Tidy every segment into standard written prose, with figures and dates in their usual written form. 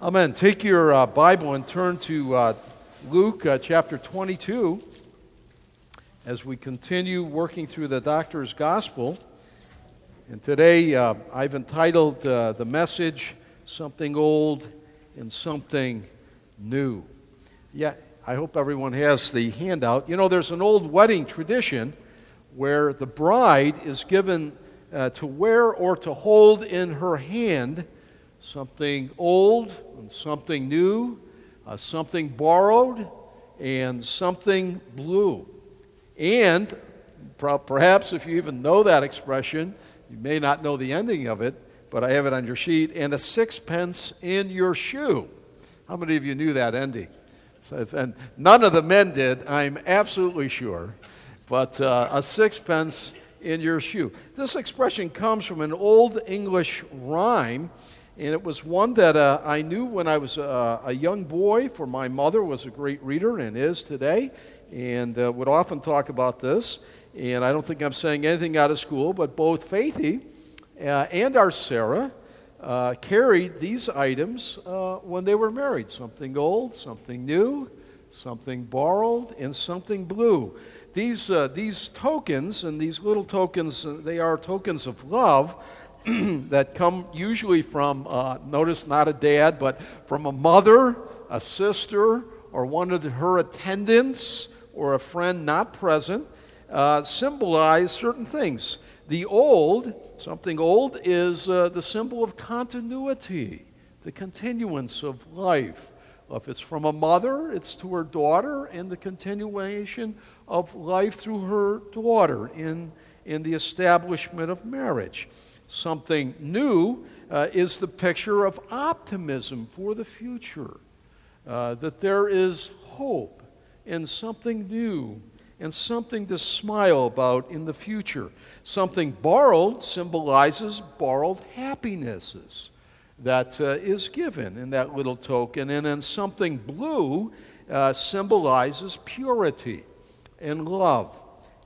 Amen. Take your Bible and turn to Luke chapter 22 as we continue working through the Doctor's Gospel. And today I've entitled the message, Something Old and Something New. Yeah, I hope everyone has the handout. You know, there's an old wedding tradition where the bride is given to wear or to hold in her hand something old and something new, something borrowed and something blue. And perhaps if you even know that expression, you may not know the ending of it, but I have it on your sheet, and a sixpence in your shoe. How many of you knew that ending? So and none of the men did, I'm absolutely sure, but a sixpence in your shoe. This expression comes from an old English rhyme, and it was one that I knew when I was a young boy, for my mother was a great reader and is today, and would often talk about this. And I don't think I'm saying anything out of school, but both Faithy and our Sarah carried these items when they were married. Something old, something new, something borrowed, and something blue. These tokens, and these little tokens, they are tokens of love, that come usually from, notice not a dad, but from a mother, a sister, or one of her attendants, or a friend not present, symbolize certain things. The old, something old, is the symbol of continuity, the continuance of life. If it's from a mother, it's to her daughter, and the continuation of life through her daughter in the establishment of marriage. Something new is the picture of optimism for the future, that there is hope and something new and something to smile about in the future. Something borrowed symbolizes borrowed happinesses that is given in that little token. And then something blue symbolizes purity and love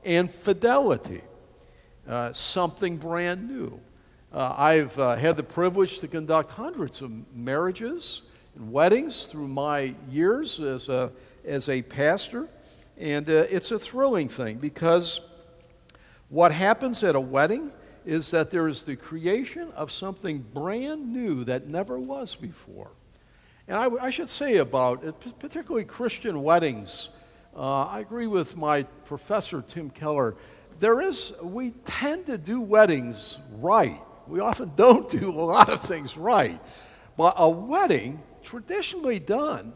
and fidelity, something brand new. I've had the privilege to conduct hundreds of marriages and weddings through my years as a pastor, and it's a thrilling thing, because what happens at a wedding is that there is the creation of something brand new that never was before. And I should say about it, particularly Christian weddings, I agree with my professor, Tim Keller. We tend to do weddings right. We often don't do a lot of things right. But a wedding, traditionally done,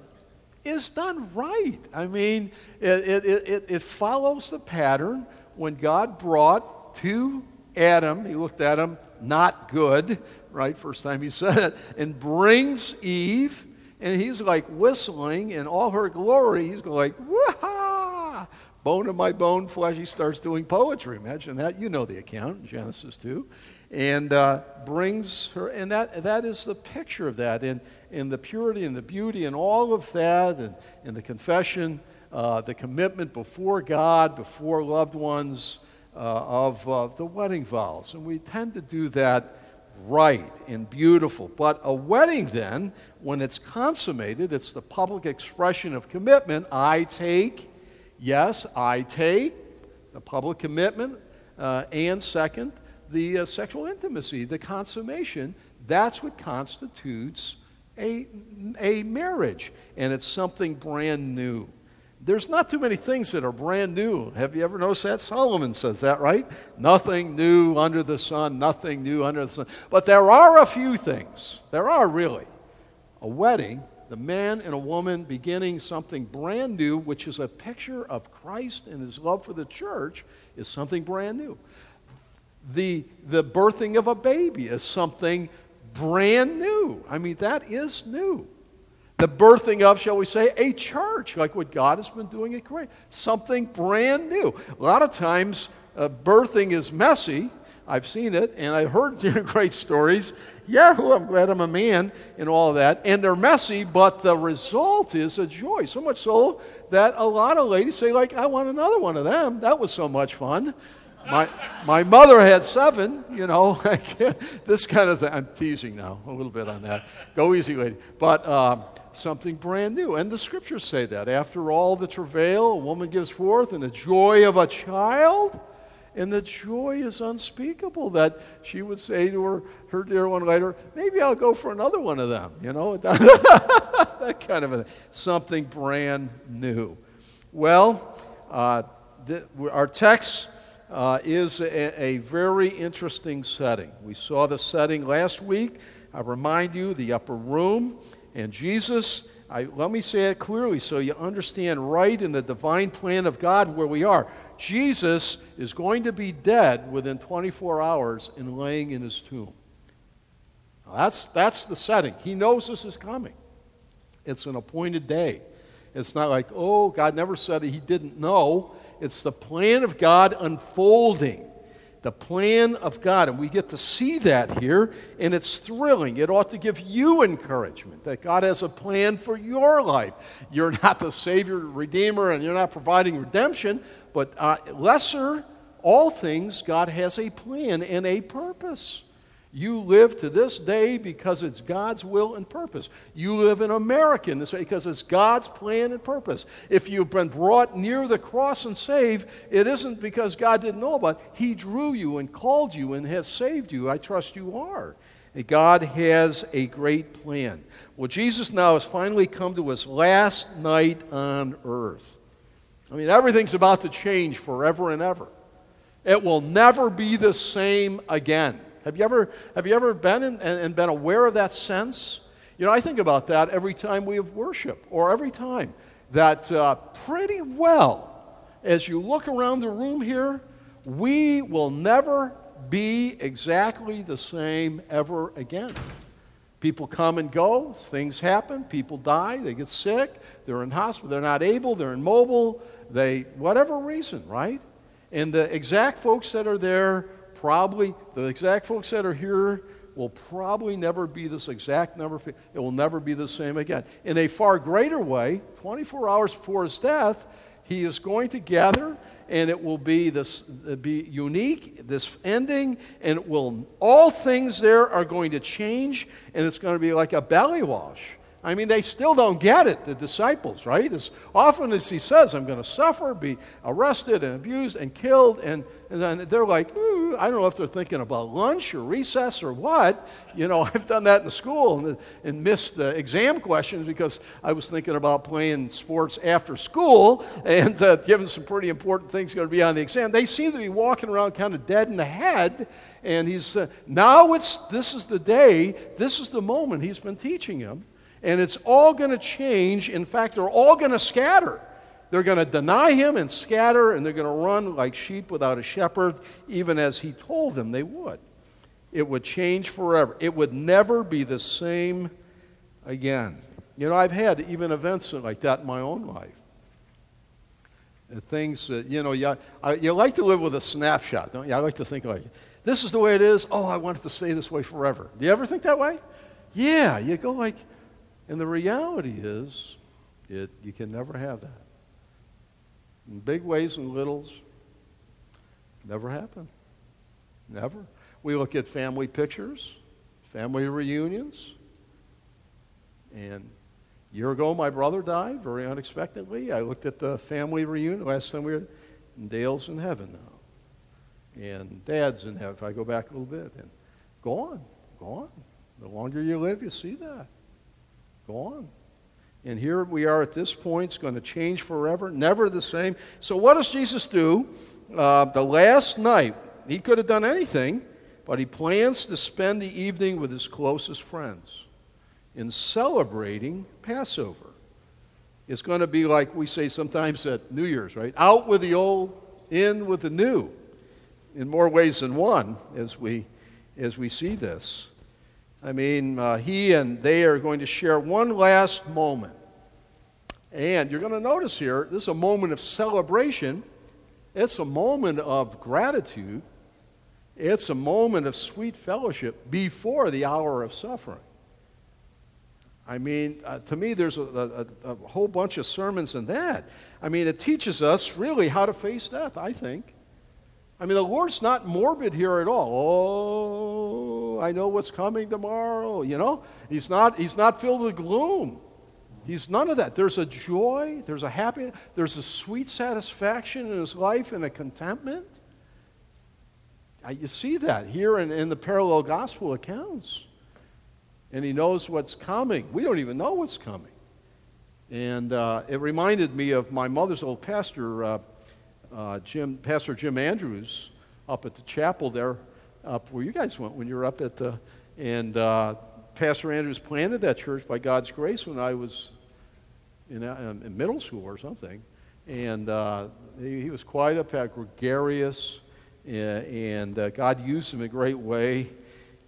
is done right. I mean, it follows the pattern. When God brought to Adam, he looked at him, not good, right? First time he said it, and brings Eve, and he's like whistling in all her glory. He's like, woo-ha! Bone of my bone, flesh. He starts doing poetry. Imagine that. You know the account, Genesis 2. And brings her, and that is the picture of that, and the purity and the beauty and all of that, and the confession, the commitment before God, before loved ones, of the wedding vows. And we tend to do that right and beautiful. But a wedding then, when it's consummated, it's the public expression of commitment. I take... Yes, I take the public commitment, and second, the sexual intimacy, the consummation. That's what constitutes a marriage, and it's something brand new. There's not too many things that are brand new. Have you ever noticed that? Solomon says that, right? Nothing new under the sun, nothing new under the sun. But there are a few things. There are really. A wedding, the man and a woman beginning something brand new, which is a picture of Christ and his love for the church, is something brand new. The birthing of a baby is something brand new. I mean, that is new. The birthing of, shall we say, a church, like what God has been doing at Christ, something brand new. A lot of times, birthing is messy. I've seen it, and I've heard great stories. Yahoo, I'm glad I'm a man, and all that. And they're messy, but the result is a joy. So much so that a lot of ladies say, like, I want another one of them. That was so much fun. My mother had 7, you know, this kind of thing. I'm teasing now a little bit on that. Go easy, lady. But something brand new. And the scriptures say that. After all the travail a woman gives forth and the joy of a child, and the joy is unspeakable, that she would say to her dear one later, maybe I'll go for another one of them, you know. That kind of a thing. Something brand new. Well, our text is a very interesting setting. We saw the setting last week. I remind you, the upper room and Jesus. Let me say it clearly so you understand right in the divine plan of God where we are. Jesus is going to be dead within 24 hours and laying in his tomb. Now that's the setting. He knows this is coming. It's an appointed day. It's not like, oh, God never said it. He didn't know. It's the plan of God unfolding. The plan of God. And we get to see that here, and it's thrilling. It ought to give you encouragement that God has a plan for your life. You're not the Savior, Redeemer, and you're not providing redemption, but lesser, all things, God has a plan and a purpose. You live to this day because it's God's will and purpose. You live in America in this way because it's God's plan and purpose. If you've been brought near the cross and saved, it isn't because God didn't know about it. He drew you and called you and has saved you. I trust you are. And God has a great plan. Well, Jesus now has finally come to his last night on earth. I mean, everything's about to change forever and ever. It will never be the same again. Have you ever been and been aware of that sense? You know, I think about that every time we have worship, or every time that pretty well, as you look around the room here, we will never be exactly the same ever again. People come and go, things happen, people die, they get sick, they're in hospital, they're not able, they're immobile, whatever reason, right? And the exact folks that are there probably, the exact folks that are here will probably never be this exact number. It will never be the same again. In a far greater way, 24 hours before his death, he is going to gather, and it will be unique, this ending, and all things there are going to change, and it's going to be like a belly wash. I mean, they still don't get it, the disciples, right? As often as he says, I'm going to suffer, be arrested and abused and killed, and then they're like, ooh, I don't know if they're thinking about lunch or recess or what. You know, I've done that in school and missed the exam questions because I was thinking about playing sports after school, and given some pretty important things going to be on the exam. They seem to be walking around kind of dead in the head, and he's, now this is the day, this is the moment he's been teaching them. And it's all going to change. In fact, they're all going to scatter. They're going to deny him and scatter, and they're going to run like sheep without a shepherd, even as he told them they would. It would change forever. It would never be the same again. You know, I've had even events like that in my own life. Things that, you know, you like to live with a snapshot, don't you? I like to think like, this is the way it is. Oh, I want it to stay this way forever. Do you ever think that way? Yeah, you go like... And the reality is, you can never have that. In big ways and littles, never happen. Never. We look at family pictures, family reunions, and a year ago my brother died very unexpectedly. I looked at the family reunion last time we were, and Dale's in heaven now. And Dad's in heaven, if I go back a little bit. And gone. The longer you live, you see that. Gone. And here we are at this point. It's going to change forever, never the same. So what does Jesus do? The last night, he could have done anything, but he plans to spend the evening with his closest friends in celebrating Passover. It's going to be like we say sometimes at New Year's, right? Out with the old, in with the new, in more ways than one as we see this. I mean, he and they are going to share one last moment. And you're going to notice here, this is a moment of celebration. It's a moment of gratitude. It's a moment of sweet fellowship before the hour of suffering. I mean, to me, there's a whole bunch of sermons in that. I mean, it teaches us really how to face death, I think. I mean, the Lord's not morbid here at all. Oh, I know what's coming tomorrow, you know. He's not filled with gloom. He's none of that. There's a joy, there's a happiness, there's a sweet satisfaction in his life and a contentment. You see that here in the parallel gospel accounts. And he knows what's coming. We don't even know what's coming. And it reminded me of my mother's old pastor, Pastor Jim Andrews, up at the chapel there, up where you guys went when you were up at the... And Pastor Andrews planted that church by God's grace when I was in middle school or something. And he was quite a gregarious, and God used him in a great way.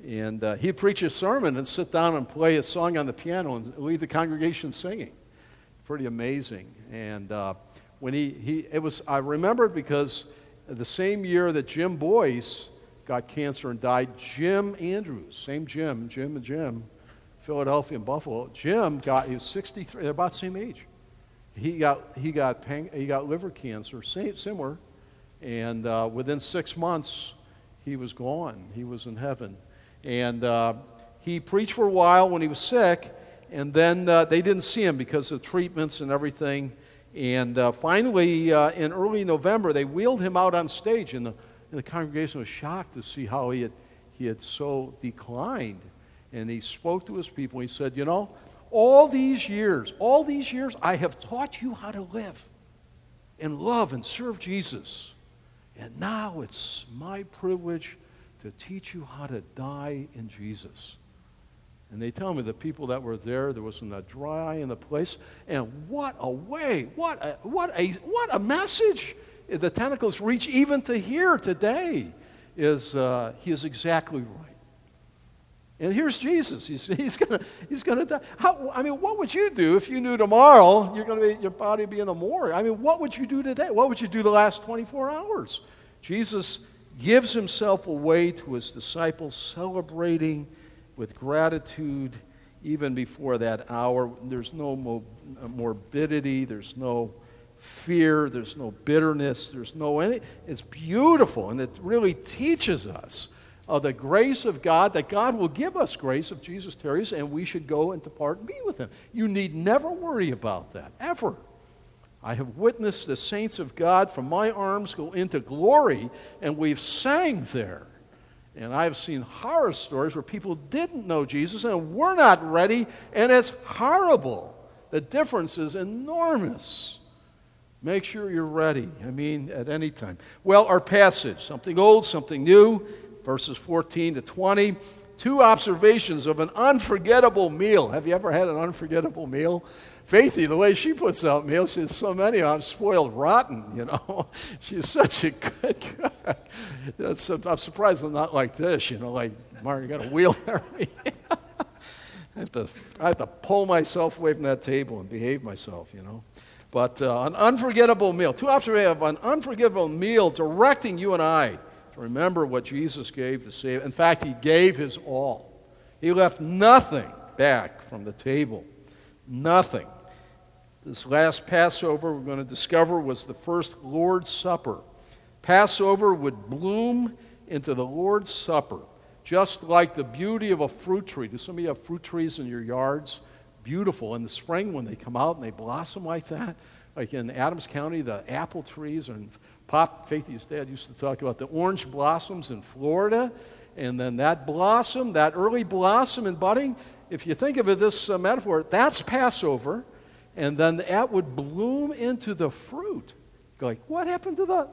And he'd preach a sermon and sit down and play a song on the piano and lead the congregation singing. Pretty amazing. And when I remember it because the same year that Jim Boyce got cancer and died, Jim Andrews, same Jim, Philadelphia and Buffalo. He was 63, they're about the same age. He got liver cancer, similar, and within 6 months he was gone. He was in heaven. And he preached for a while when he was sick, and then they didn't see him because of treatments and everything. And finally, in early November, they wheeled him out on stage, and the congregation was shocked to see how he had so declined. And he spoke to his people, and he said, you know, all these years, I have taught you how to live and love and serve Jesus. And now it's my privilege to teach you how to die in Jesus. And they tell me the people that were there wasn't a dry eye in the place. And what a way, what a message. The tentacles reach even to here today. He is exactly right. And here's Jesus. He's gonna die. What would you do if you knew tomorrow your body would be in the morgue? I mean, what would you do today? What would you do the last 24 hours? Jesus gives himself away to his disciples, celebrating with gratitude even before that hour. There's no morbidity. There's no fear. There's no bitterness. There's no any. It's beautiful, and it really teaches us of the grace of God, that God will give us grace if Jesus tarries, and we should go and depart and be with him. You need never worry about that, ever. I have witnessed the saints of God from my arms go into glory, and we've sang there. And I've seen horror stories where people didn't know Jesus and were not ready, and it's horrible. The difference is enormous. Make sure you're ready, I mean, at any time. Well, our passage, something old, something new, verses 14 to 20, two observations of an unforgettable meal. Have you ever had an unforgettable meal? Faithy, the way she puts out meals, she has so many, I'm spoiled rotten, you know. She's such a good cook. I'm surprised I'm not like this, you know, like, Martin, you got to wheelbarrow me. I have to pull myself away from that table and behave myself, you know. But an unforgettable meal. Two observations of an unforgettable meal, directing you and I to remember what Jesus gave to save. In fact, he gave his all. He left nothing back from the table. Nothing. This last Passover, we're going to discover, was the first Lord's Supper. Passover would bloom into the Lord's Supper, just like the beauty of a fruit tree. Do some of you have fruit trees in your yards? Beautiful in the spring when they come out and they blossom like that. Like in Adams County, the apple trees, and Pop, Faithy's dad, used to talk about the orange blossoms in Florida. And then that blossom, that early blossom and budding, if you think of it, this metaphor, that's Passover. And then that would bloom into the fruit. You're like, what happened to that?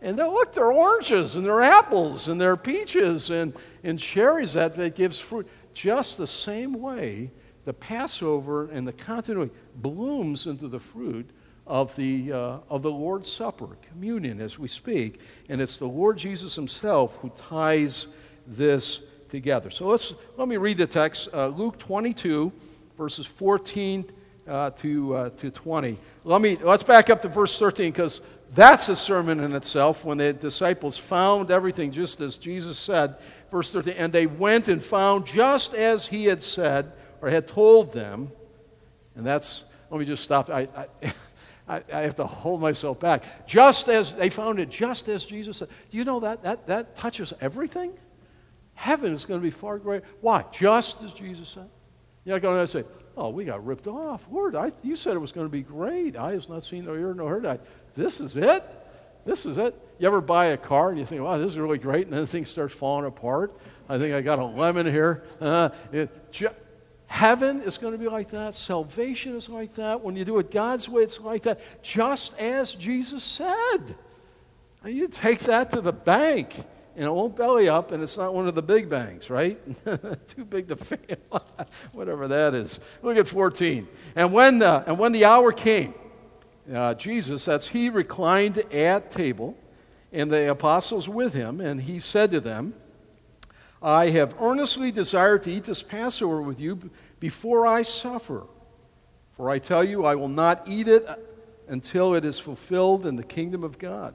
And then look, they're oranges, and they're apples, and they're peaches, and cherries that gives fruit. Just the same way, the Passover and the continuity blooms into the fruit of the Lord's Supper, communion, as we speak. And it's the Lord Jesus himself who ties this together. So let me read the text, Luke 22, verses 14 to 20. Let's back up to verse 13, because that's a sermon in itself. When the disciples found everything just as Jesus said, verse 13, and they went and found just as he had said, or had told them. And that's, let me just stop. I I have to hold myself back. Just as they found it, just as Jesus said. You know that touches everything? Heaven is going to be far greater. Why? Just as Jesus said. You're not going to say, oh, we got ripped off. Lord, you said it was going to be great. Eye has not seen, nor ear, nor heard. This is it? This is it? You ever buy a car and you think, wow, this is really great, and then the thing starts falling apart? I think I got a lemon here. Heaven is going to be like that. Salvation is like that. When you do it God's way, it's like that. Just as Jesus said. And you take that to the bank, and it won't belly up, and it's not one of the big banks, right? Too big to fail, whatever that is. Look at 14. And when the hour came, Jesus, that's he, reclined at table, and the apostles with him, and he said to them, I have earnestly desired to eat this Passover with you before I suffer. For I tell you, I will not eat it until it is fulfilled in the kingdom of God.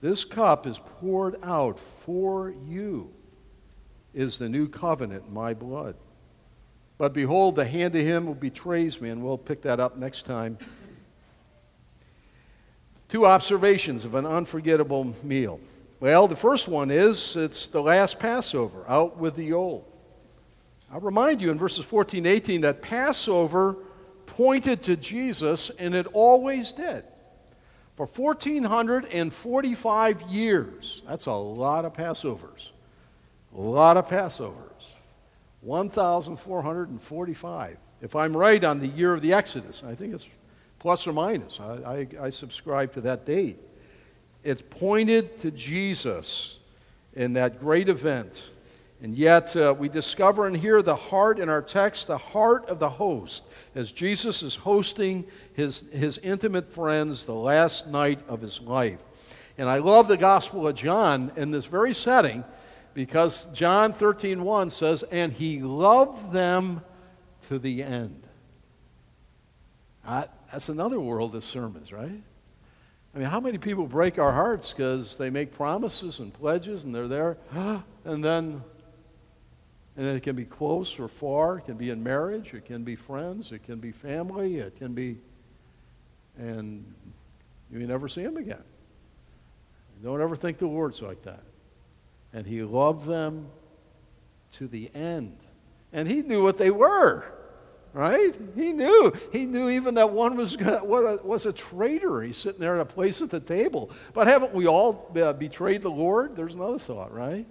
This cup is poured out for you, is the new covenant in my blood. But behold, the hand of him who betrays me, and we'll pick that up next time. Two observations of an unforgettable meal. Well, the first one is, it's the last Passover, out with the old. I'll remind you in verses 14 to 18 that Passover pointed to Jesus, and it always did. For 1,445 years, that's a lot of Passovers. 1,445. If I'm right on the year of the Exodus, I think it's plus or minus. I subscribe to that date. It's pointed to Jesus in that great event. And yet we discover and hear the heart in our text, the heart of the host, as Jesus is hosting his intimate friends the last night of his life. And I love the Gospel of John in this very setting because John 13:1 says, And he loved them to the end. That's another world of sermons, right? I mean, how many people break our hearts because they make promises and pledges and they're there, and then it can be close or far. It can be in marriage. It can be friends. It can be family. It can be, and you never see them again. Don't ever think the Lord's like that. And he loved them to the end. And he knew what they were. Right? He knew even that one was a traitor. He's sitting there at a place at the table. But haven't we all betrayed the Lord? There's another thought, right?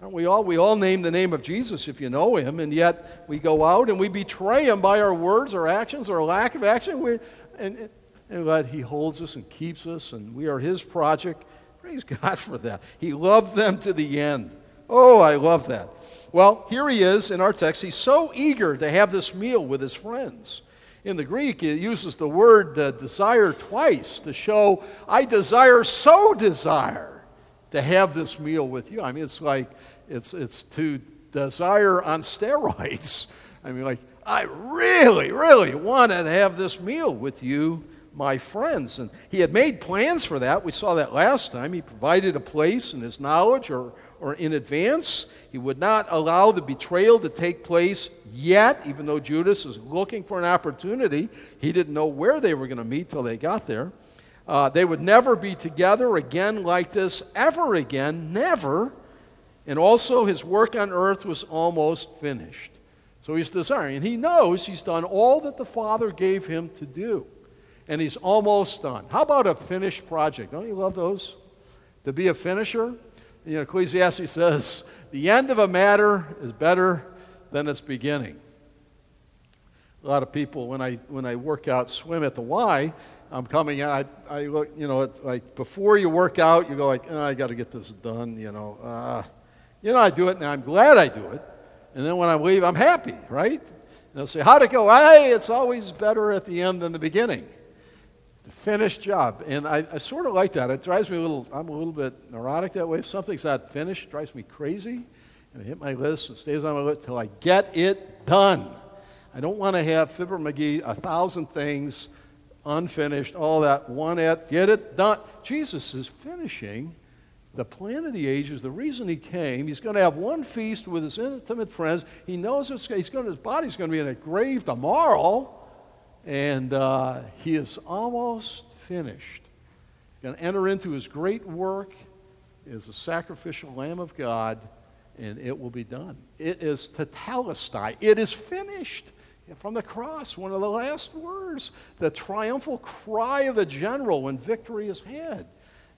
Aren't we all? We all name the name of Jesus if you know him, and yet we go out and we betray him by our words, our actions, our lack of action. And God, he holds us and keeps us, and we are his project. Praise God for that. He loved them to the end. Oh, I love that. Well, here he is in our text. He's so eager to have this meal with his friends. In the Greek, it uses the word desire twice to show, I desire to have this meal with you. I mean, it's like, it's to desire on steroids. I mean, like, I really, really want to have this meal with you, my friends. And he had made plans for that. We saw that last time. He provided a place in his knowledge or in advance. He would not allow the betrayal to take place yet, even though Judas is looking for an opportunity. He didn't know where they were going to meet till they got there. They would never be together again like this, ever again, never. And also his work on earth was almost finished. So he's desiring. And he knows he's done all that the Father gave him to do. And he's almost done. How about a finished project? Don't you love those? To be a finisher? You know, Ecclesiastes says, the end of a matter is better than its beginning. A lot of people, when I work out, swim at the Y, I'm coming out, I look, you know, it's like before you work out, you go like, oh, I got to get this done, you know. I do it, and I'm glad I do it. And then when I leave, I'm happy, right? And they'll say, how'd it go? Hey, it's always better at the end than the beginning. Finished job. And I sort of like that. It drives me a little, I'm a little bit neurotic that way. If something's not finished, it drives me crazy. And I hit my list and stays on my list until I get it done. I don't want to have Fibber McGee 1,000 things unfinished, all that, one at, get it done. Jesus is finishing the plan of the ages, the reason he came. He's going to have one feast with his intimate friends. He knows his body's going to be in a grave tomorrow. And he is almost finished. He's going to enter into his great work as the sacrificial Lamb of God, and it will be done. It is tetelestai. It is finished. From the cross, one of the last words, the triumphal cry of a general when victory is had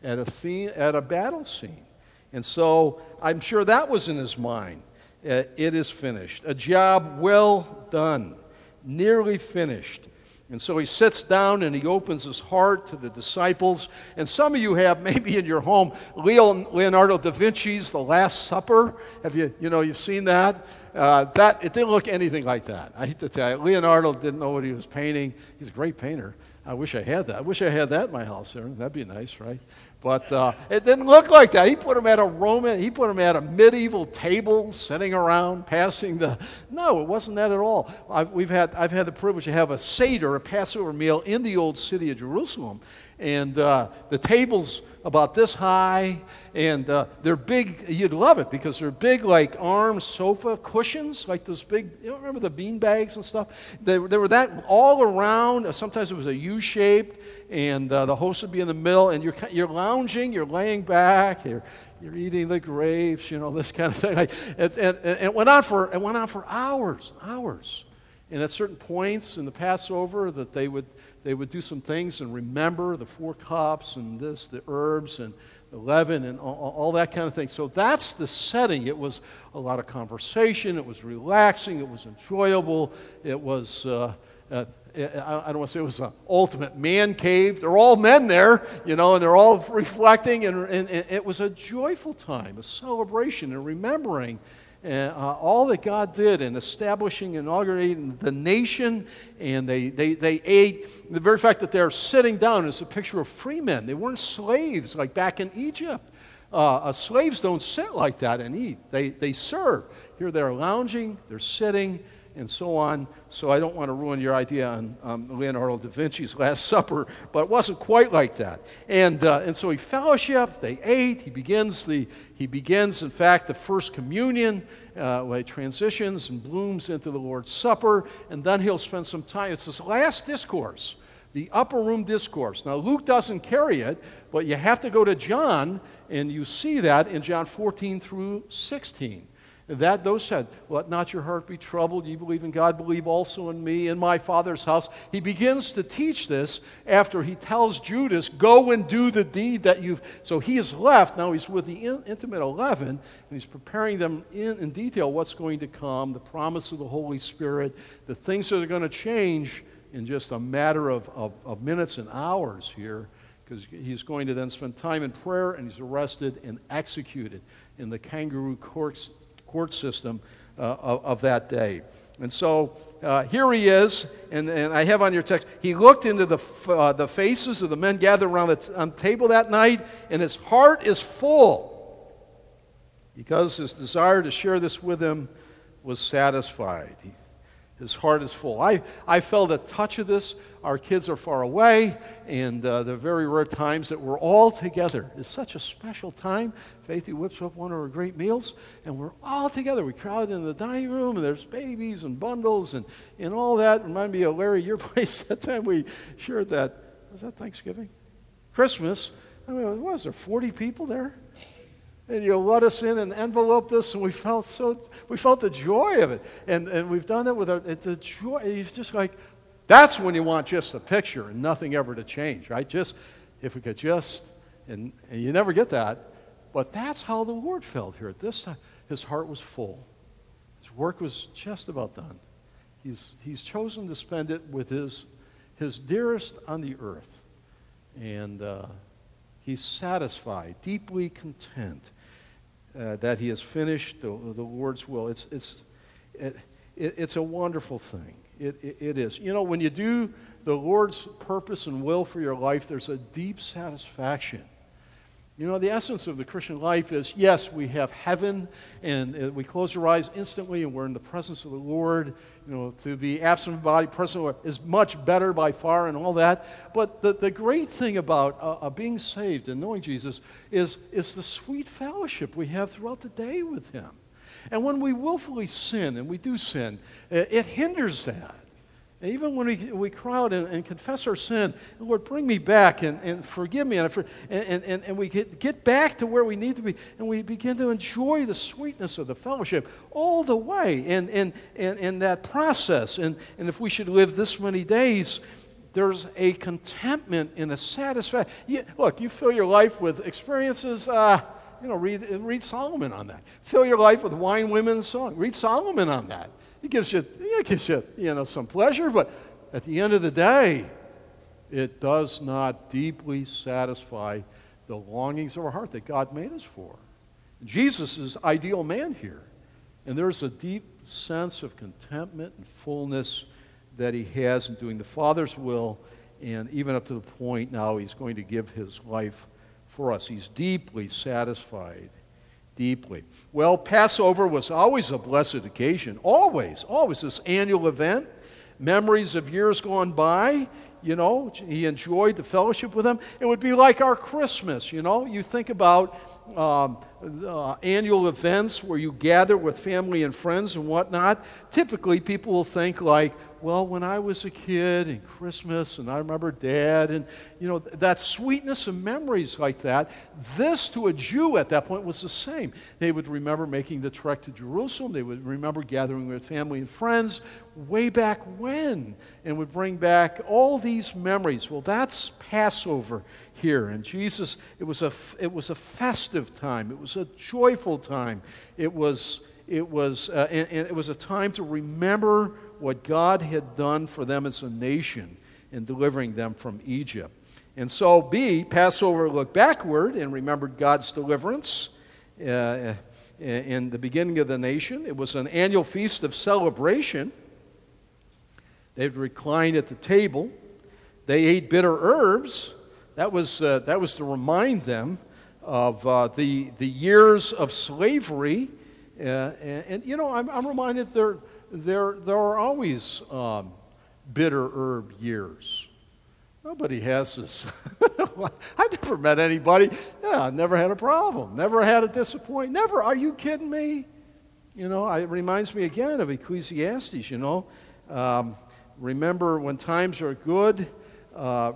at a battle scene. And so I'm sure that was in his mind. It is finished. A job well done, nearly finished. And so he sits down and he opens his heart to the disciples. And some of you have maybe in your home Leonardo da Vinci's The Last Supper. Have you've seen that? That it didn't look anything like that. I hate to tell you, Leonardo didn't know what he was painting. He's a great painter. I wish I had that. I wish I had that in my house, Aaron. That'd be nice, right? But it didn't look like that. He put him at a Roman. He put him at a medieval table, sitting around, passing the. No, it wasn't that at all. I've had the privilege to have a Seder, a Passover meal, in the old city of Jerusalem, and the tables about this high, and they're big. You'd love it because they're big, like arm sofa cushions, like those big, you know, remember the bean bags and stuff? They were that all around. Sometimes it was a U-shaped, and the host would be in the middle, and you're lounging, you're laying back, you're eating the grapes, you know, this kind of thing. Like, it went on for hours. And at certain points in the Passover that they would do some things and remember the 4 cups and this, the herbs and the leaven and all that kind of thing. So that's the setting. It was a lot of conversation. It was relaxing. It was enjoyable. It was, I don't want to say it was an ultimate man cave. They're all men there, you know, and they're all reflecting. And it was a joyful time, a celebration and remembering all that God did in establishing and inaugurating the nation, and they ate. The very fact that they're sitting down is a picture of free men. They weren't slaves like back in Egypt. Slaves don't sit like that and eat. They serve. Here they're lounging, they're sitting, and so on. So I don't want to ruin your idea on Leonardo da Vinci's Last Supper, but it wasn't quite like that. And so he fellowshiped, they ate, he begins, in fact, the first communion, where he transitions and blooms into the Lord's Supper, and then he'll spend some time. It's his last discourse, the upper room discourse. Now, Luke doesn't carry it, but you have to go to John, and you see that in John 14 through 16. That those said, let not your heart be troubled. You believe in God, believe also in me, in my Father's house. He begins to teach this after he tells Judas, go and do the deed that you've. So he is left. Now he's with the intimate 11, and he's preparing them in detail what's going to come, the promise of the Holy Spirit, the things that are going to change in just a matter of minutes and hours here, because he's going to then spend time in prayer, and he's arrested and executed in the kangaroo court system of that day. And so here he is, and I have on your text, he looked into the faces of the men gathered around the table that night, and his heart is full because his desire to share this with them was satisfied. His heart is full. I felt a touch of this. Our kids are far away, and the very rare times that we're all together. It's such a special time. Faithy whips up one of her great meals, and we're all together. We crowd in the dining room, and there's babies and bundles and all that. Remind me of Larry, your place that time we shared that. Was that Thanksgiving? Christmas. I mean, what was there, 40 people there? And you let us in and enveloped us, and we felt the joy of it. And we've done that with the joy. It's just like, that's when you want just a picture and nothing ever to change, right? Just, if we could just, and you never get that. But that's how the Lord felt here at this time. His heart was full. His work was just about done. He's chosen to spend it with his dearest on the earth. And he's satisfied, deeply content that he has finished the Lord's will. It's a wonderful thing. It is. You know, when you do the Lord's purpose and will for your life, there's a deep satisfaction. You know, the essence of the Christian life is, yes, we have heaven, and we close our eyes instantly, and we're in the presence of the Lord. You know, to be absent from body, present is much better by far and all that. But the great thing about being saved and knowing Jesus is the sweet fellowship we have throughout the day with Him. And when we willfully sin, and we do sin, it hinders that. Even when we cry out and confess our sin, Lord, bring me back and forgive me. And we get back to where we need to be, and we begin to enjoy the sweetness of the fellowship all the way in that process. And if we should live this many days, there's a contentment and a satisfaction. Yeah, look, you fill your life with experiences. You know, read Solomon on that. Fill your life with wine, women, and song. Read Solomon on that. It gives you, you know, some pleasure, but at the end of the day, it does not deeply satisfy the longings of our heart that God made us for. Jesus is ideal man here, and there's a deep sense of contentment and fullness that he has in doing the Father's will, and even up to the point now he's going to give his life for us. He's deeply satisfied. Deeply. Well, Passover was always a blessed occasion. Always this annual event. Memories of years gone by. You know, he enjoyed the fellowship with them. It would be like our Christmas, you know. You think about annual events where you gather with family and friends and whatnot. Typically, people will think like, well, when I was a kid and Christmas and I remember Dad and, you know, that sweetness of memories like that. This, to a Jew at that point, was the same. They would remember making the trek to Jerusalem. They would remember gathering with family and friends way back when, and would bring back all these memories. Well, that's Passover here. And Jesus, it was a festive time. It was a joyful time. And it was a time to remember what God had done for them as a nation in delivering them from Egypt. And so, Passover looked backward and remembered God's deliverance in the beginning of the nation. It was an annual feast of celebration. They'd recline at the table. They ate bitter herbs. That was to remind them of the years of slavery. You know, I'm reminded there are always bitter herb years. Nobody has this. I've never met anybody. Yeah, never had a problem. Never had a disappointment. Never. Are you kidding me? You know, it reminds me again of Ecclesiastes. You know, remember when times are good.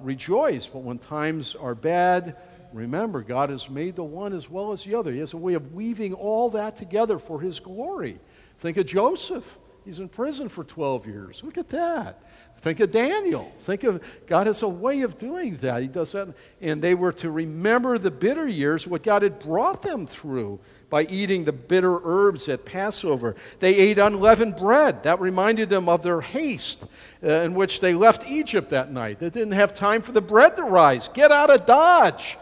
Rejoice, but when times are bad, remember God has made the one as well as the other. He has a way of weaving all that together for his glory. Think of Joseph. He's in prison for 12 years. Look at that. Think of Daniel. Think of God has a way of doing that. He does that. And they were to remember the bitter years, what God had brought them through by eating the bitter herbs at Passover. They ate unleavened bread. That reminded them of their haste in which they left Egypt that night. They didn't have time for the bread to rise. Get out of Dodge.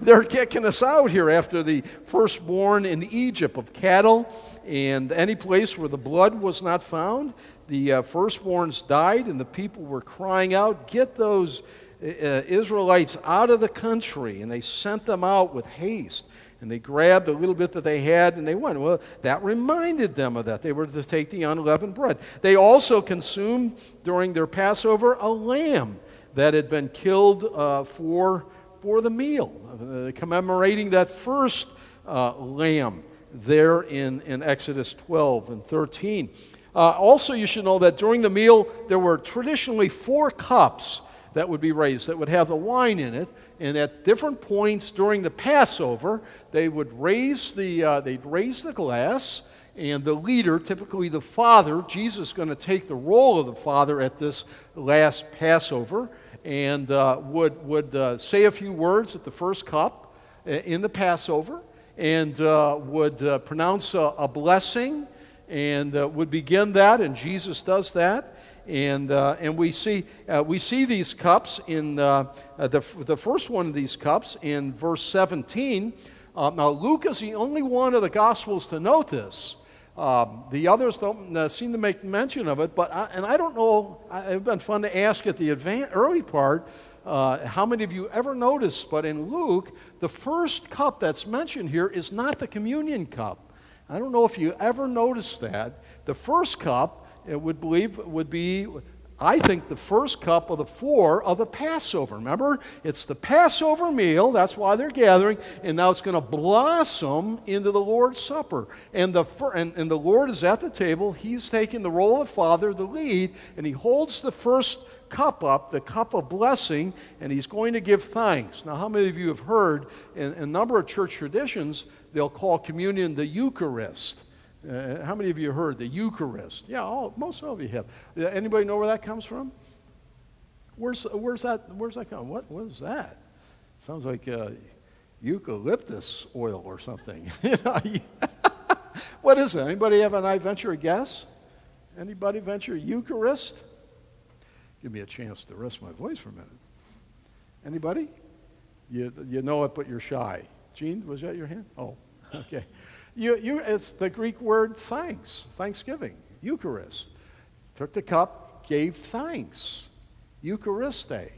They're kicking us out here after the firstborn in Egypt of cattle and any place where the blood was not found. The firstborns died, and the people were crying out, get those Israelites out of the country. And they sent them out with haste. And they grabbed a little bit that they had, and they went. Well, that reminded them of that. They were to take the unleavened bread. They also consumed, during their Passover, a lamb that had been killed for the meal, commemorating that first lamb there in Exodus 12 and 13. Also, you should know that during the meal, there were traditionally 4 cups that would be raised, that would have the wine in it, and at different points during the Passover, they would raise the glass, and the leader, typically the father, Jesus is going to take the role of the father at this last Passover, and would say a few words at the first cup in the Passover, and would pronounce a blessing, and would begin that, and Jesus does that. And we see these cups in the first one of these cups in verse 17. Now Luke is the only one of the Gospels to note this. The others don't seem to make mention of it, but I don't know. It'd been fun to ask at the early part, how many of you ever noticed? But in Luke, the first cup that's mentioned here is not the communion cup. I don't know if you ever noticed that. The first cup, it would believe, would be, I think, the first cup of the four of the Passover. Remember, it's the Passover meal. That's why they're gathering, and now it's going to blossom into the Lord's Supper. And the Lord is at the table. He's taking the role of Father, the lead, and he holds the first cup up, the cup of blessing, and he's going to give thanks. Now, how many of you have heard in a number of church traditions, they'll call communion the Eucharist. How many of you heard the Eucharist? Yeah, most of you have. Anybody know where that comes from? Where's that come? What is that? Sounds like eucalyptus oil or something. What is it? Anybody have an venture a guess? Anybody venture Eucharist? Give me a chance to rest my voice for a minute. Anybody? You know it, but you're shy. Gene, was that your hand? Oh, okay. It's the Greek word thanks, thanksgiving, Eucharist. Took the cup, gave thanks, Euchariste,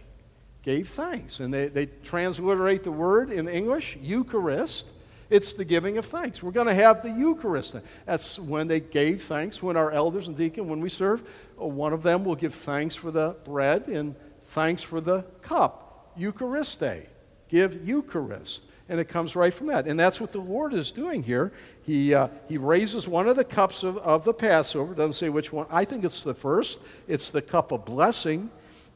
gave thanks. And they transliterate the word in English, Eucharist. It's the giving of thanks. We're going to have the Eucharist. That's when they gave thanks, when our elders and deacon, when we serve, one of them will give thanks for the bread and thanks for the cup, Euchariste, give Eucharist. And it comes right from that. And that's what the Lord is doing here. He raises one of the cups of the Passover. Doesn't say which one. I think it's the first. It's the cup of blessing.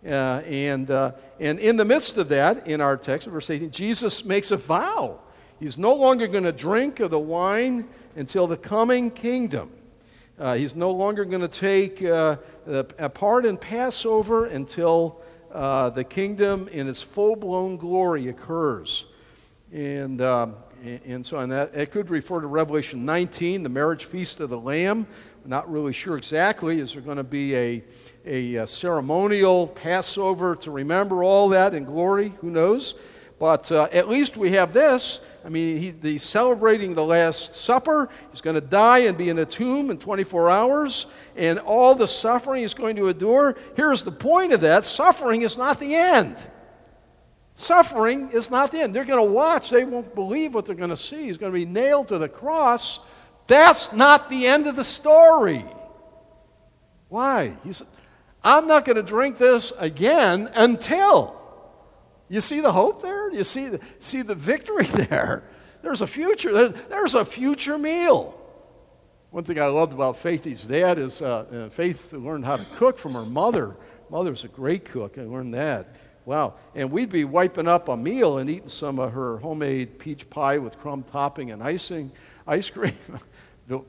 And in the midst of that, in our text, verse 18, Jesus makes a vow. He's no longer going to drink of the wine until the coming kingdom. He's no longer going to take a part in Passover until the kingdom in its full-blown glory occurs. And so on that, it could refer to Revelation 19, the marriage feast of the Lamb. Not really sure exactly. Is there going to be a ceremonial Passover to remember all that in glory? Who knows? But at least we have this. I mean, he's celebrating the Last Supper. He's going to die and be in a tomb in 24 hours. And all the suffering he's going to endure. Here's the point of that. Suffering is not the end. Suffering is not the end. They're going to watch. They won't believe what they're going to see. He's going to be nailed to the cross. That's not the end of the story. Why? He said, I'm not going to drink this again until. You see the hope there? You see the victory there? There's a future. There's a future meal. One thing I loved about Faithy's dad is Faith learned how to cook from her mother. Mother's a great cook. I learned that. Wow, and we'd be wiping up a meal and eating some of her homemade peach pie with crumb topping and ice cream,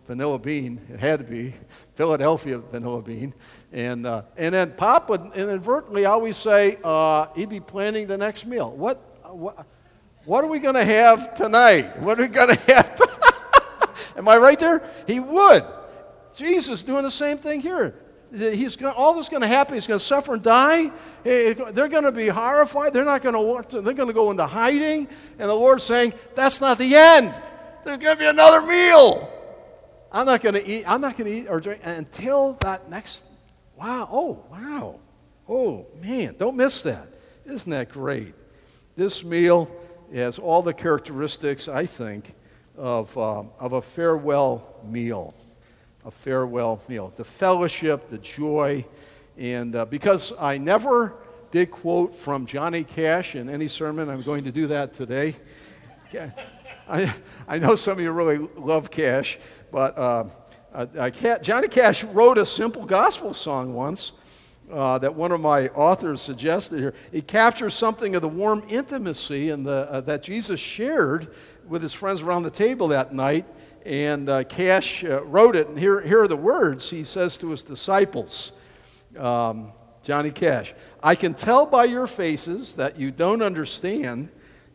vanilla bean. It had to be Philadelphia vanilla bean, and then Pop would inadvertently always say he'd be planning the next meal. What are we going to have tonight? What are we going to have? Am I right there? He would. Jesus doing the same thing here. All this is going to happen. He's going to suffer and die. They're going to be horrified. They're not going to want to. They're going to go into hiding. And the Lord's saying, "That's not the end. There's going to be another meal. I'm not going to eat. I'm not going to eat or drink until that next." Wow! Oh wow! Oh man! Don't miss that. Isn't that great? This meal has all the characteristics, I think, of a farewell meal. A farewell meal, the fellowship, the joy, and because I never did quote from Johnny Cash in any sermon, I'm going to do that today. I know some of you really love Cash, but I can't. Johnny Cash wrote a simple gospel song once that one of my authors suggested here. It captures something of the warm intimacy and that Jesus shared with his friends around the table that night. And Cash wrote it, and here are the words he says to his disciples, Johnny Cash. I can tell by your faces that you don't understand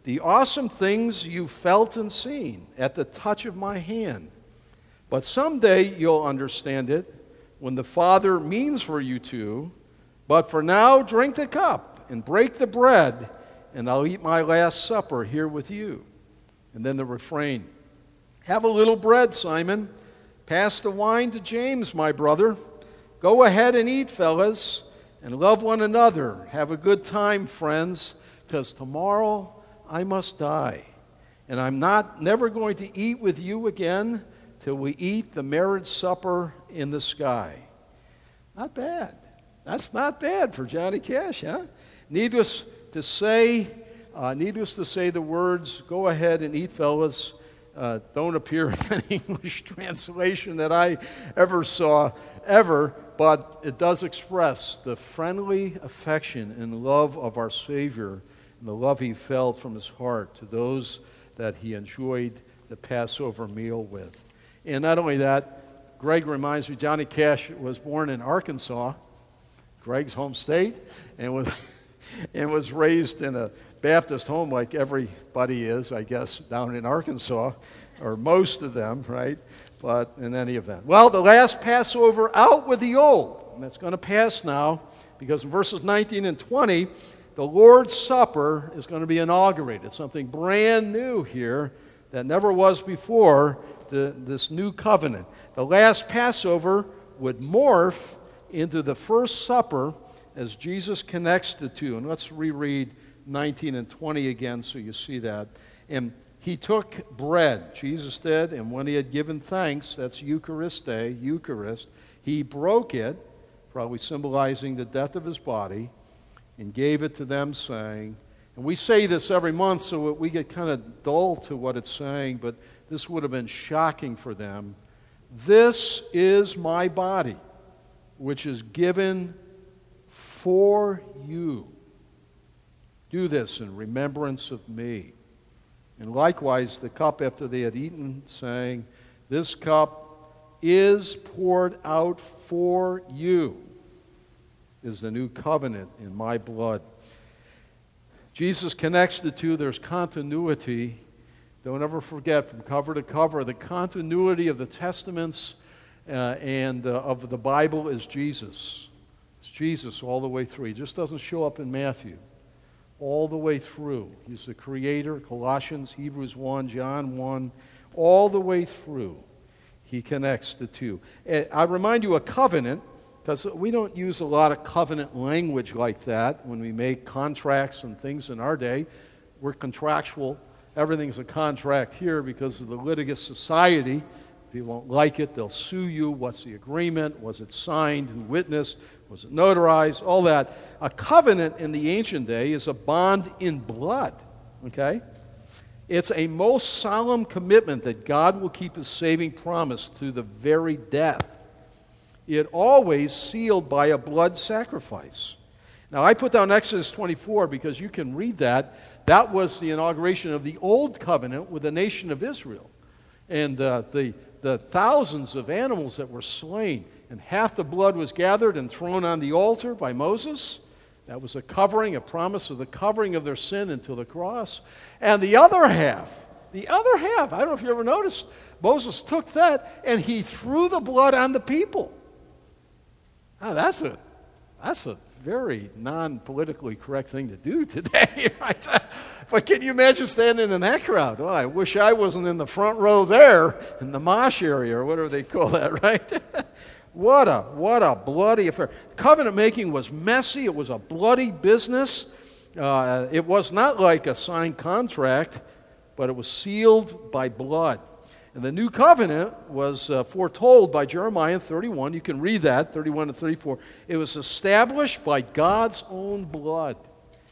the awesome things you felt and seen at the touch of my hand. But someday you'll understand it when the Father means for you to. But for now, drink the cup and break the bread, and I'll eat my last supper here with you. And then the refrain. Have a little bread, Simon. Pass the wine to James, my brother. Go ahead and eat, fellas, and love one another. Have a good time, friends, because tomorrow I must die, and I'm never going to eat with you again till we eat the marriage supper in the sky. Not bad. That's not bad for Johnny Cash, huh? Needless to say, the words, go ahead and eat, fellas, don't appear in an English translation that I ever saw, but it does express the friendly affection and love of our Savior and the love he felt from his heart to those that he enjoyed the Passover meal with. And not only that, Greg reminds me, Johnny Cash was born in Arkansas, Greg's home state, and was raised in a Baptist home like everybody is, I guess, down in Arkansas, or most of them, right? But in any event. Well, the last Passover, out with the old. And that's going to pass now, because in verses 19 and 20, the Lord's Supper is going to be inaugurated, something brand new here that never was before, this new covenant. The last Passover would morph into the first supper as Jesus connects the two. And let's reread 19 and 20 again so you see that. And he took bread, Jesus did, and when he had given thanks, that's Eucharist, he broke it, probably symbolizing the death of his body, and gave it to them, saying, and we say this every month so we get kind of dull to what it's saying, but this would have been shocking for them. This is my body, which is given for you. Do this in remembrance of me. And likewise, the cup after they had eaten, saying, this cup is poured out for you, is the new covenant in my blood. Jesus connects the two. There's continuity. Don't ever forget, from cover to cover, the continuity of the testaments and of the Bible is Jesus. It's Jesus all the way through. He just doesn't show up in Matthew. All the way through. He's the creator. Colossians, Hebrews 1, John 1. All the way through, he connects the two. I remind you, a covenant, because we don't use a lot of covenant language like that when we make contracts and things in our day. We're contractual. Everything's a contract here because of the litigious society. If you won't like it, they'll sue you. What's the agreement? Was it signed? Who witnessed? Was it notarized? All that. A covenant in the ancient day is a bond in blood, okay? It's a most solemn commitment that God will keep his saving promise to the very death. It always sealed by a blood sacrifice. Now, I put down Exodus 24 because you can read that. That was the inauguration of the old covenant with the nation of Israel. And the thousands of animals that were slain, and half the blood was gathered and thrown on the altar by Moses. That was a covering, a promise of the covering of their sin until the cross. And the other half, I don't know if you ever noticed, Moses took that and he threw the blood on the people. Now, that's a very non-politically correct thing to do today, right? But can you imagine standing in that crowd? Oh, I wish I wasn't in the front row there in the mosh area or whatever they call that, right? What a bloody affair. Covenant making was messy. It was a bloody business. It was not like a signed contract, but it was sealed by blood. And the new covenant was foretold by Jeremiah 31. You can read that, 31 to 34. It was established by God's own blood,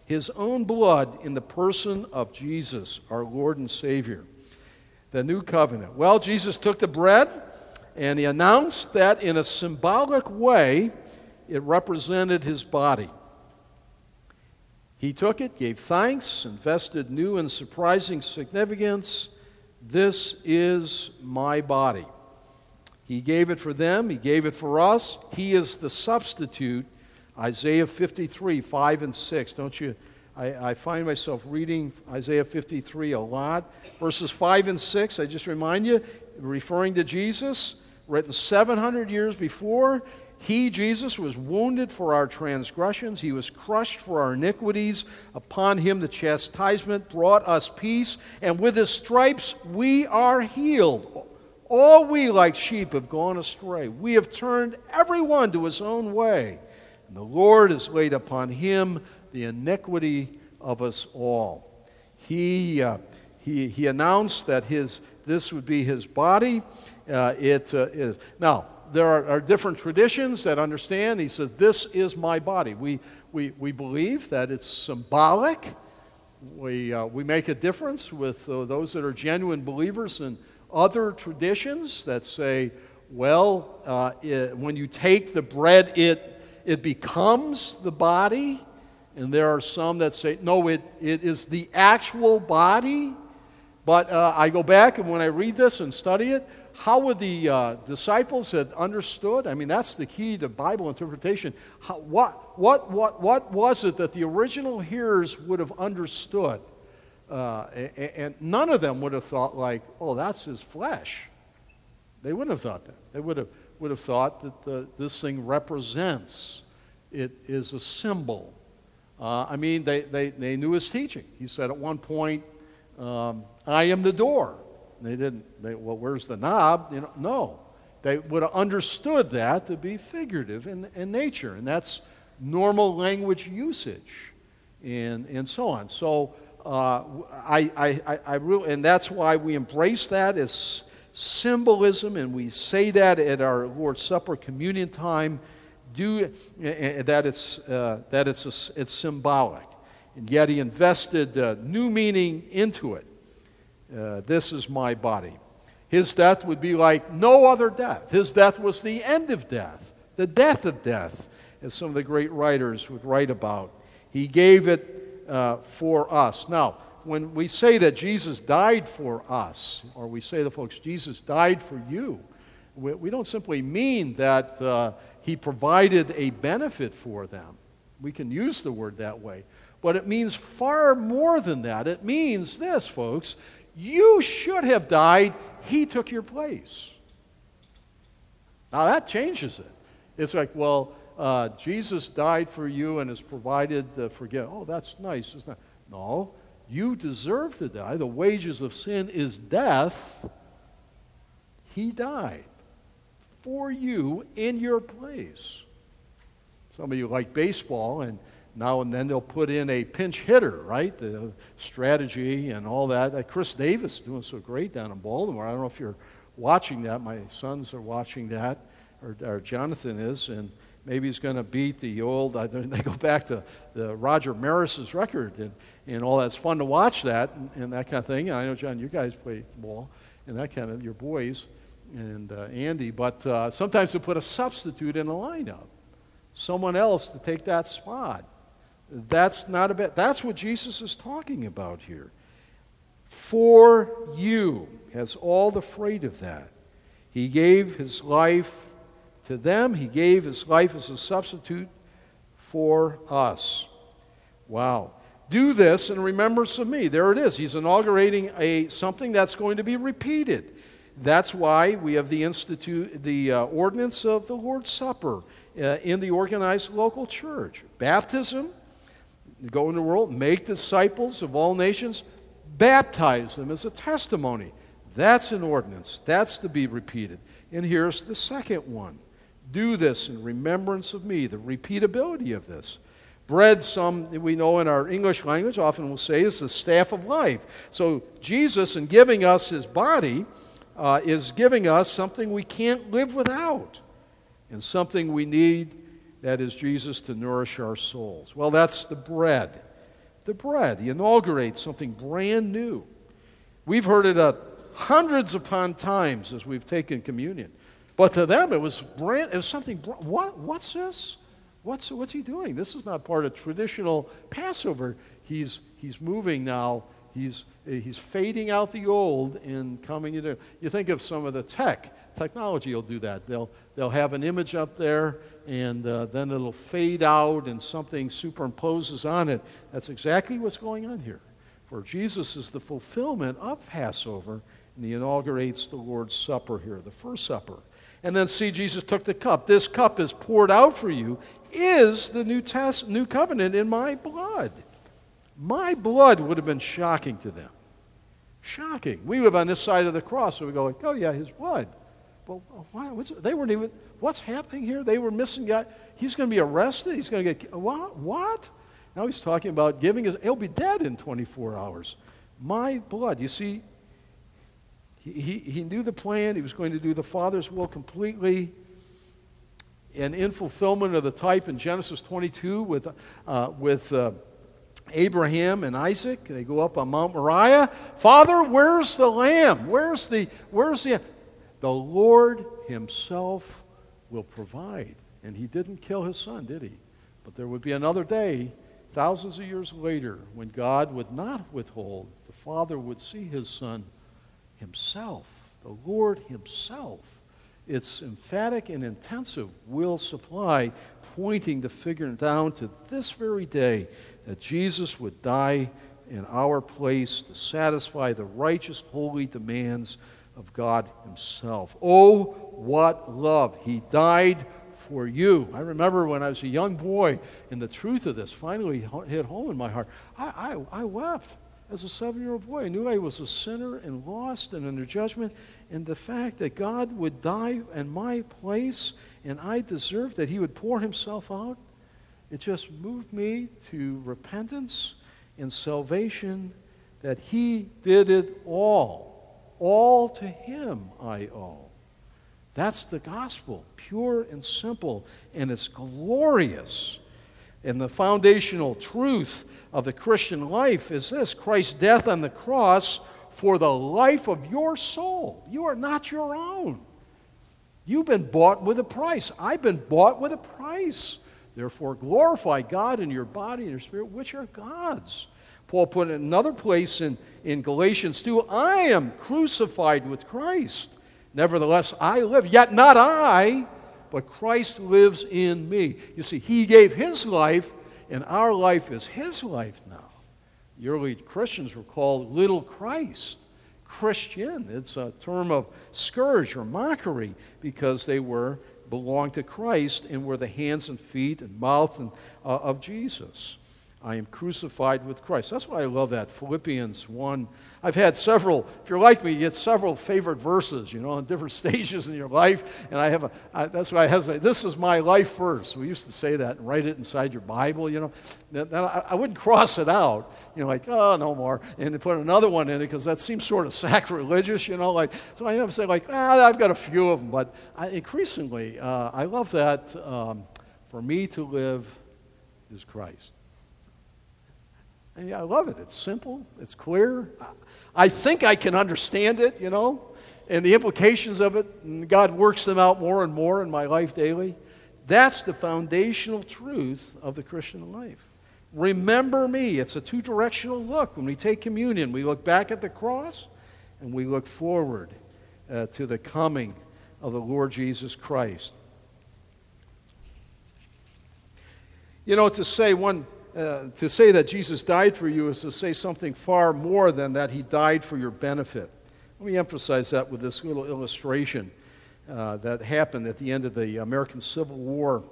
his own blood in the person of Jesus, our Lord and Savior. The new covenant. Well, Jesus took the bread, and he announced that in a symbolic way, it represented his body. He took it, gave thanks, invested new and surprising significance. This is my body. He gave it for them. He gave it for us. He is the substitute. Isaiah 53, 5 and 6. Don't you? I find myself reading Isaiah 53 a lot. Verses 5 and 6, I just remind you, referring to Jesus, written 700 years before. He, Jesus, was wounded for our transgressions. He was crushed for our iniquities. Upon him the chastisement brought us peace, and with his stripes we are healed. All we like sheep have gone astray. We have turned everyone to his own way. And the Lord has laid upon him the iniquity of us all. He announced that this would be his body. It is. Now, there are different traditions that understand. He said, this is my body. We believe that it's symbolic. We make a difference with those that are genuine believers in other traditions that say, well, when you take the bread, it becomes the body. And there are some that say, no, it is the actual body. But I go back, and when I read this and study it, how would the disciples have understood? I mean, that's the key to Bible interpretation. What was it that the original hearers would have understood? And none of them would have thought like, oh, that's his flesh. They wouldn't have thought that. They would have thought that this thing represents. It is a symbol. I mean, they knew his teaching. He said at one point, I am the door. They didn't, well, where's the knob? You know, no. They would have understood that to be figurative in nature, and that's normal language usage and so on. So I really, and that's why we embrace that as symbolism, and we say that at our Lord's Supper communion time, it's symbolic. And yet he invested new meaning into it. This is my body. His death would be like no other death. His death was the end of death, the death of death, as some of the great writers would write about. He gave it for us. Now, when we say that Jesus died for us, or we say to folks, Jesus died for you, we don't simply mean that he provided a benefit for them. We can use the word that way. But it means far more than that. It means this, folks. You should have died. He took your place. Now that changes it. It's like, well, Jesus died for you and has provided forgiveness. Oh, that's nice. It's not. No, you deserve to die. The wages of sin is death. He died for you in your place. Some of you like baseball, and now and then they'll put in a pinch hitter, right? The strategy and all that. Chris Davis is doing so great down in Baltimore. I don't know if you're watching that. My sons are watching that, or Jonathan is, and maybe he's going to beat the old. They go back to the Roger Maris' record and all that. It's fun to watch that and that kind of thing. And I know, John, you guys play ball and that kind of, your boys and Andy. But sometimes they put a substitute in the lineup, someone else to take that spot. That's not a bit. That's what Jesus is talking about here. For you has all the freight of that. He gave his life to them. He gave his life as a substitute for us. Wow. Do this in remembrance of me. There it is. He's inaugurating something that's going to be repeated. That's why we have the ordinance of the Lord's Supper in the organized local church. Baptism. Go into the world, make disciples of all nations, baptize them as a testimony. That's an ordinance. That's to be repeated. And here's the second one. Do this in remembrance of me, the repeatability of this. Bread, some we know in our English language, often will say is the staff of life. So Jesus, in giving us his body, is giving us something we can't live without and something we need. That is Jesus to nourish our souls. Well, that's the bread. The bread. He inaugurates something brand new. We've heard it hundreds upon times as we've taken communion. But to them, it was something, what's this? What's he doing? This is not part of traditional Passover. He's moving now. He's fading out the old and coming into. You think of some of the technology will do that. They'll have an image up there, and then it'll fade out and something superimposes on it. That's exactly what's going on here. For Jesus is the fulfillment of Passover, and he inaugurates the Lord's Supper here, the first supper. And then see, Jesus took the cup. This cup is poured out for you, is the new covenant in my blood. My blood would have been shocking to them. Shocking. We live on this side of the cross, so we go like, oh yeah, his blood. Well, why? They weren't even, what's happening here? They were missing God. He's going to be arrested. He's going to get, what? Now he's talking about giving his, he'll be dead in 24 hours. My blood. You see, he knew the plan. He was going to do the Father's will completely. And in fulfillment of the type in Genesis 22 with Abraham and Isaac, they go up on Mount Moriah. Father, where's the lamb? Where's the Lord himself will provide. And he didn't kill his son, did he? But there would be another day, thousands of years later, when God would not withhold. The Father would see his son himself, the Lord himself. It's emphatic and intensive will supply, pointing the figure down to this very day that Jesus would die in our place to satisfy the righteous, holy demands of God himself. Oh, what love. He died for you. I remember when I was a young boy, and the truth of this finally hit home in my heart. I wept. As a 7-year-old boy, I knew I was a sinner and lost and under judgment. And the fact that God would die in my place and I deserved that he would pour himself out, it just moved me to repentance and salvation that he did it all. All to him I owe. That's the gospel, pure and simple, and it's glorious. And the foundational truth of the Christian life is this: Christ's death on the cross for the life of your soul. You are not your own. You've been bought with a price. I've been bought with a price. Therefore, glorify God in your body and your spirit, which are God's. Paul put it in another place in Galatians 2, I am crucified with Christ. Nevertheless, I live, yet not I, but Christ lives in me. You see, he gave his life, and our life is his life now. The early Christians were called little Christ, Christian. It's a term of scourge or mockery because they belonged to Christ and were the hands and feet and mouth of Jesus. I am crucified with Christ. That's why I love that, Philippians 1. I've had several, if you're like me, you get several favorite verses, you know, on different stages in your life. And I have that's why I hesitate. This is my life verse. We used to say that and write it inside your Bible, you know. Then I wouldn't cross it out, you know, like, oh, no more. And to put another one in it because that seems sort of sacrilegious, you know. Like, so I end up saying, like, I've got a few of them. But increasingly, I love that for me to live is Christ. And yeah, I love it. It's simple. It's clear. I think I can understand it, you know, and the implications of it, and God works them out more and more in my life daily. That's the foundational truth of the Christian life. Remember me. It's a two-directional look. When we take communion, we look back at the cross, and we look forward to the coming of the Lord Jesus Christ. You know, to say that Jesus died for you is to say something far more than that he died for your benefit. Let me emphasize that with this little illustration that happened at the end of the American Civil War.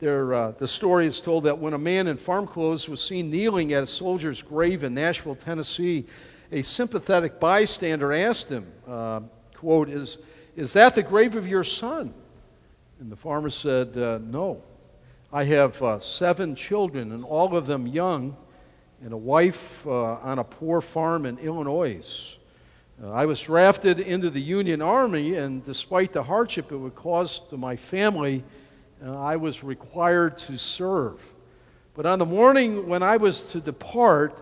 The story is told that when a man in farm clothes was seen kneeling at a soldier's grave in Nashville, Tennessee, a sympathetic bystander asked him, quote, is that the grave of your son? And the farmer said, no. I have 7 children, and all of them young, and a wife on a poor farm in Illinois. I was drafted into the Union Army, and despite the hardship it would cause to my family, I was required to serve. But on the morning when I was to depart,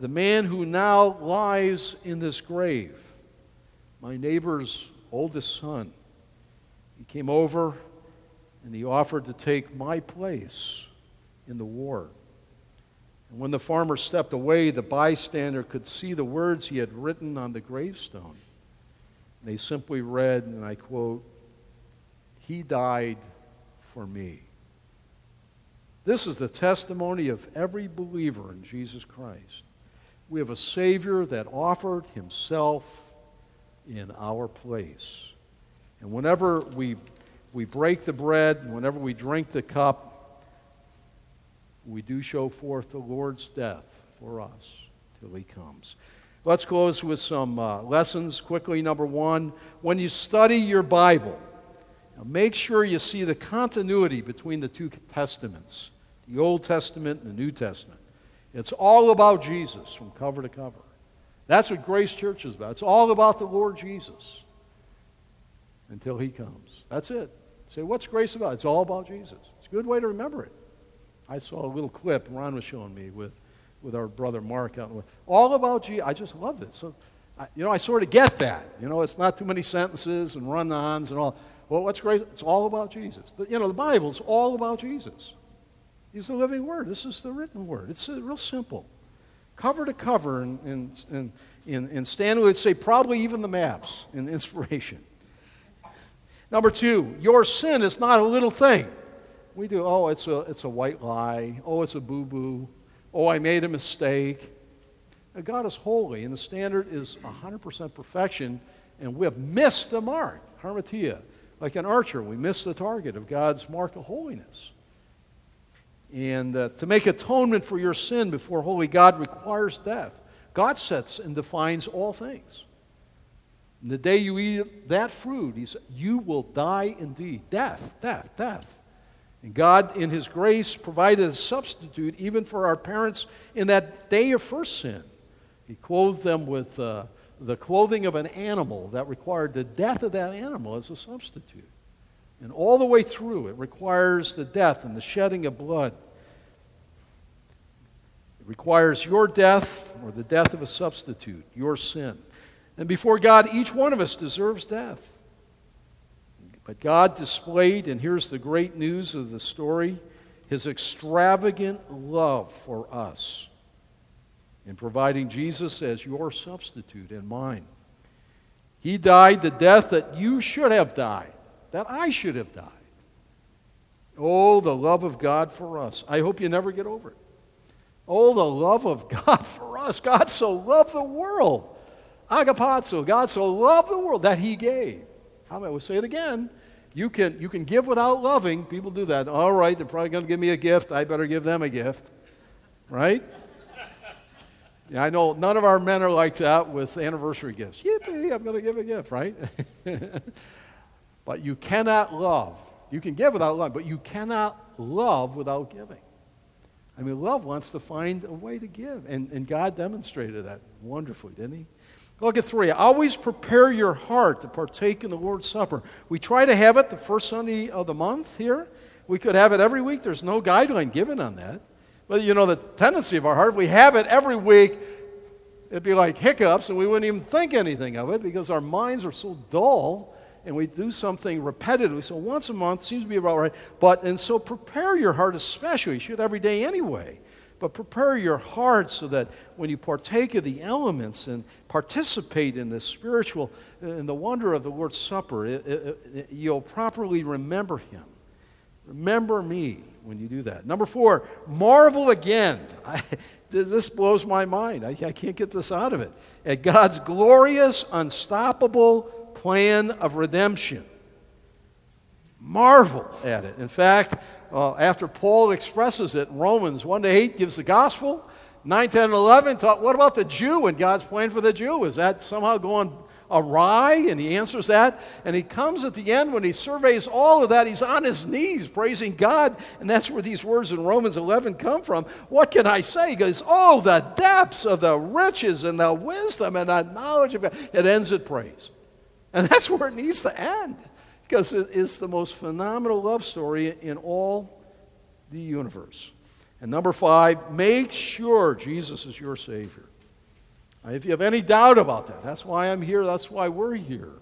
the man who now lies in this grave, my neighbor's oldest son, he came over, and he offered to take my place in the war. And when the farmer stepped away, the bystander could see the words he had written on the gravestone. And they simply read, and I quote, "He died for me." This is the testimony of every believer in Jesus Christ. We have a Savior that offered himself in our place. And whenever we break the bread, and whenever we drink the cup, we do show forth the Lord's death for us till he comes. Let's close with some lessons quickly. Number one, when you study your Bible, make sure you see the continuity between the two testaments, the Old Testament and the New Testament. It's all about Jesus from cover to cover. That's what Grace Church is about. It's all about the Lord Jesus until he comes. That's it. Say, what's Grace about? It's all about Jesus. It's a good way to remember it. I saw a little clip Ron was showing me with our brother Mark out in the way. All about Jesus. I just loved it. So, I sort of get that. It's not too many sentences and run-ons and all. Well, what's Grace? It's all about Jesus. The Bible's all about Jesus. He's the living Word. This is the written Word. It's real simple. Cover to cover, and Stanley would say probably even the maps in inspiration. Number two, your sin is not a little thing. We do, it's a white lie. Oh, it's a boo-boo. Oh, I made a mistake. God is holy, and the standard is 100% perfection, and we have missed the mark, harmatia. Like an archer, we miss the target of God's mark of holiness. And to make atonement for your sin before holy God requires death. God sets and defines all things. And the day you eat that fruit, he said, you will die indeed. Death, death, death. And God, in his grace, provided a substitute even for our parents in that day of first sin. He clothed them with the clothing of an animal that required the death of that animal as a substitute. And all the way through, it requires the death and the shedding of blood. It requires your death or the death of a substitute, your sin. And before God, each one of us deserves death. But God displayed, and here's the great news of the story, his extravagant love for us in providing Jesus as your substitute and mine. He died the death that you should have died, that I should have died. Oh, the love of God for us. I hope you never get over it. Oh, the love of God for us. God so loved the world. Agapazo, God so loved the world that he gave. How may I say it again? You can give without loving. People do that. All right, they're probably going to give me a gift. I better give them a gift. Right? Yeah, I know none of our men are like that with anniversary gifts. Yippee, I'm going to give a gift, right? But you cannot love. You can give without love, but you cannot love without giving. I mean, love wants to find a way to give, and God demonstrated that wonderfully, didn't he? Look at 3. Always prepare your heart to partake in the Lord's Supper. We try to have it the first Sunday of the month here. We could have it every week. There's no guideline given on that. But the tendency of our heart, if we have it every week, it'd be like hiccups, and we wouldn't even think anything of it because our minds are so dull, and we do something repetitively. So once a month seems to be about right. So prepare your heart especially. You should every day anyway. But prepare your heart so that when you partake of the elements and participate in the spiritual, in the wonder of the Lord's Supper, you'll properly remember him. Remember me when you do that. Number 4, marvel again. This blows my mind. I can't get this out of it. At God's glorious, unstoppable plan of redemption. Marvel at it. In fact, after Paul expresses it, Romans 1-8 gives the gospel. 9, 10, and 11 taught, what about the Jew and God's plan for the Jew? Is that somehow going awry? And he answers that. And he comes at the end, when he surveys all of that, he's on his knees praising God. And that's where these words in Romans 11 come from. What can I say? He goes, oh, the depths of the riches and the wisdom and the knowledge of God. It ends at praise. And that's where it needs to end, because it is the most phenomenal love story in all the universe. And number 5, make sure Jesus is your Savior. If you have any doubt about that, that's why I'm here, that's why we're here.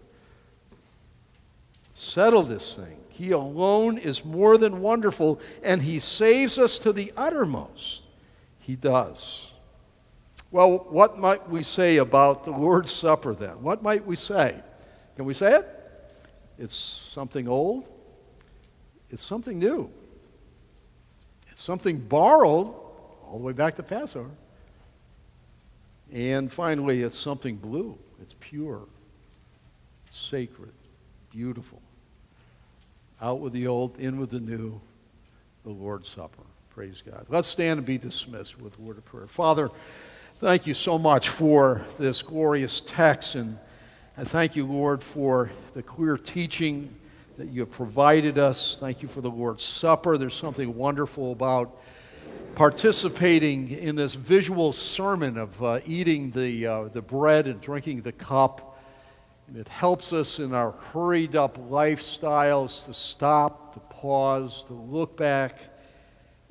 Settle this thing. He alone is more than wonderful, and he saves us to the uttermost. He does. Well, what might we say about the Lord's Supper then? What might we say? Can we say it? It's something old. It's something new. It's something borrowed, all the way back to Passover. And finally, it's something blue. It's pure, it's sacred, beautiful. Out with the old, in with the new, the Lord's Supper. Praise God. Let's stand and be dismissed with a word of prayer. Father, Thank you so much for this glorious text, and I thank you, Lord, for the clear teaching that you have provided us. Thank you for the Lord's Supper. There's something wonderful about participating in this visual sermon of eating the bread and drinking the cup, and it helps us in our hurried-up lifestyles to stop, to pause, to look back,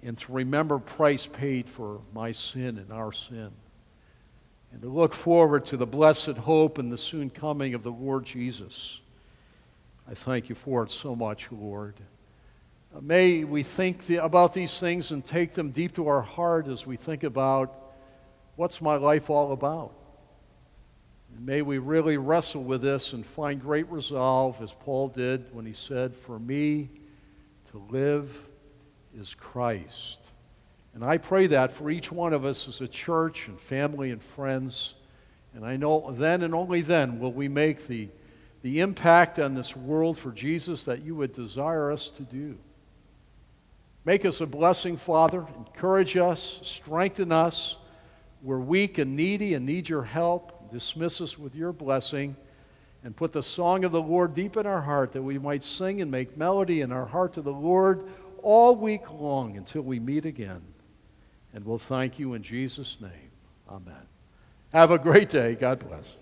and to remember price paid for my sin and our sin. And to look forward to the blessed hope and the soon coming of the Lord Jesus. I thank you for it so much, Lord. May we think about these things and take them deep to our heart as we think about what's my life all about. And may we really wrestle with this and find great resolve, as Paul did when he said, "For me to live is Christ." And I pray that for each one of us as a church and family and friends. And I know then and only then will we make the impact on this world for Jesus that you would desire us to do. Make us a blessing, Father. Encourage us. Strengthen us. We're weak and needy and need your help. Dismiss us with your blessing. And put the song of the Lord deep in our heart that we might sing and make melody in our heart to the Lord all week long until we meet again. And we'll thank you in Jesus' name. Amen. Have a great day. God bless.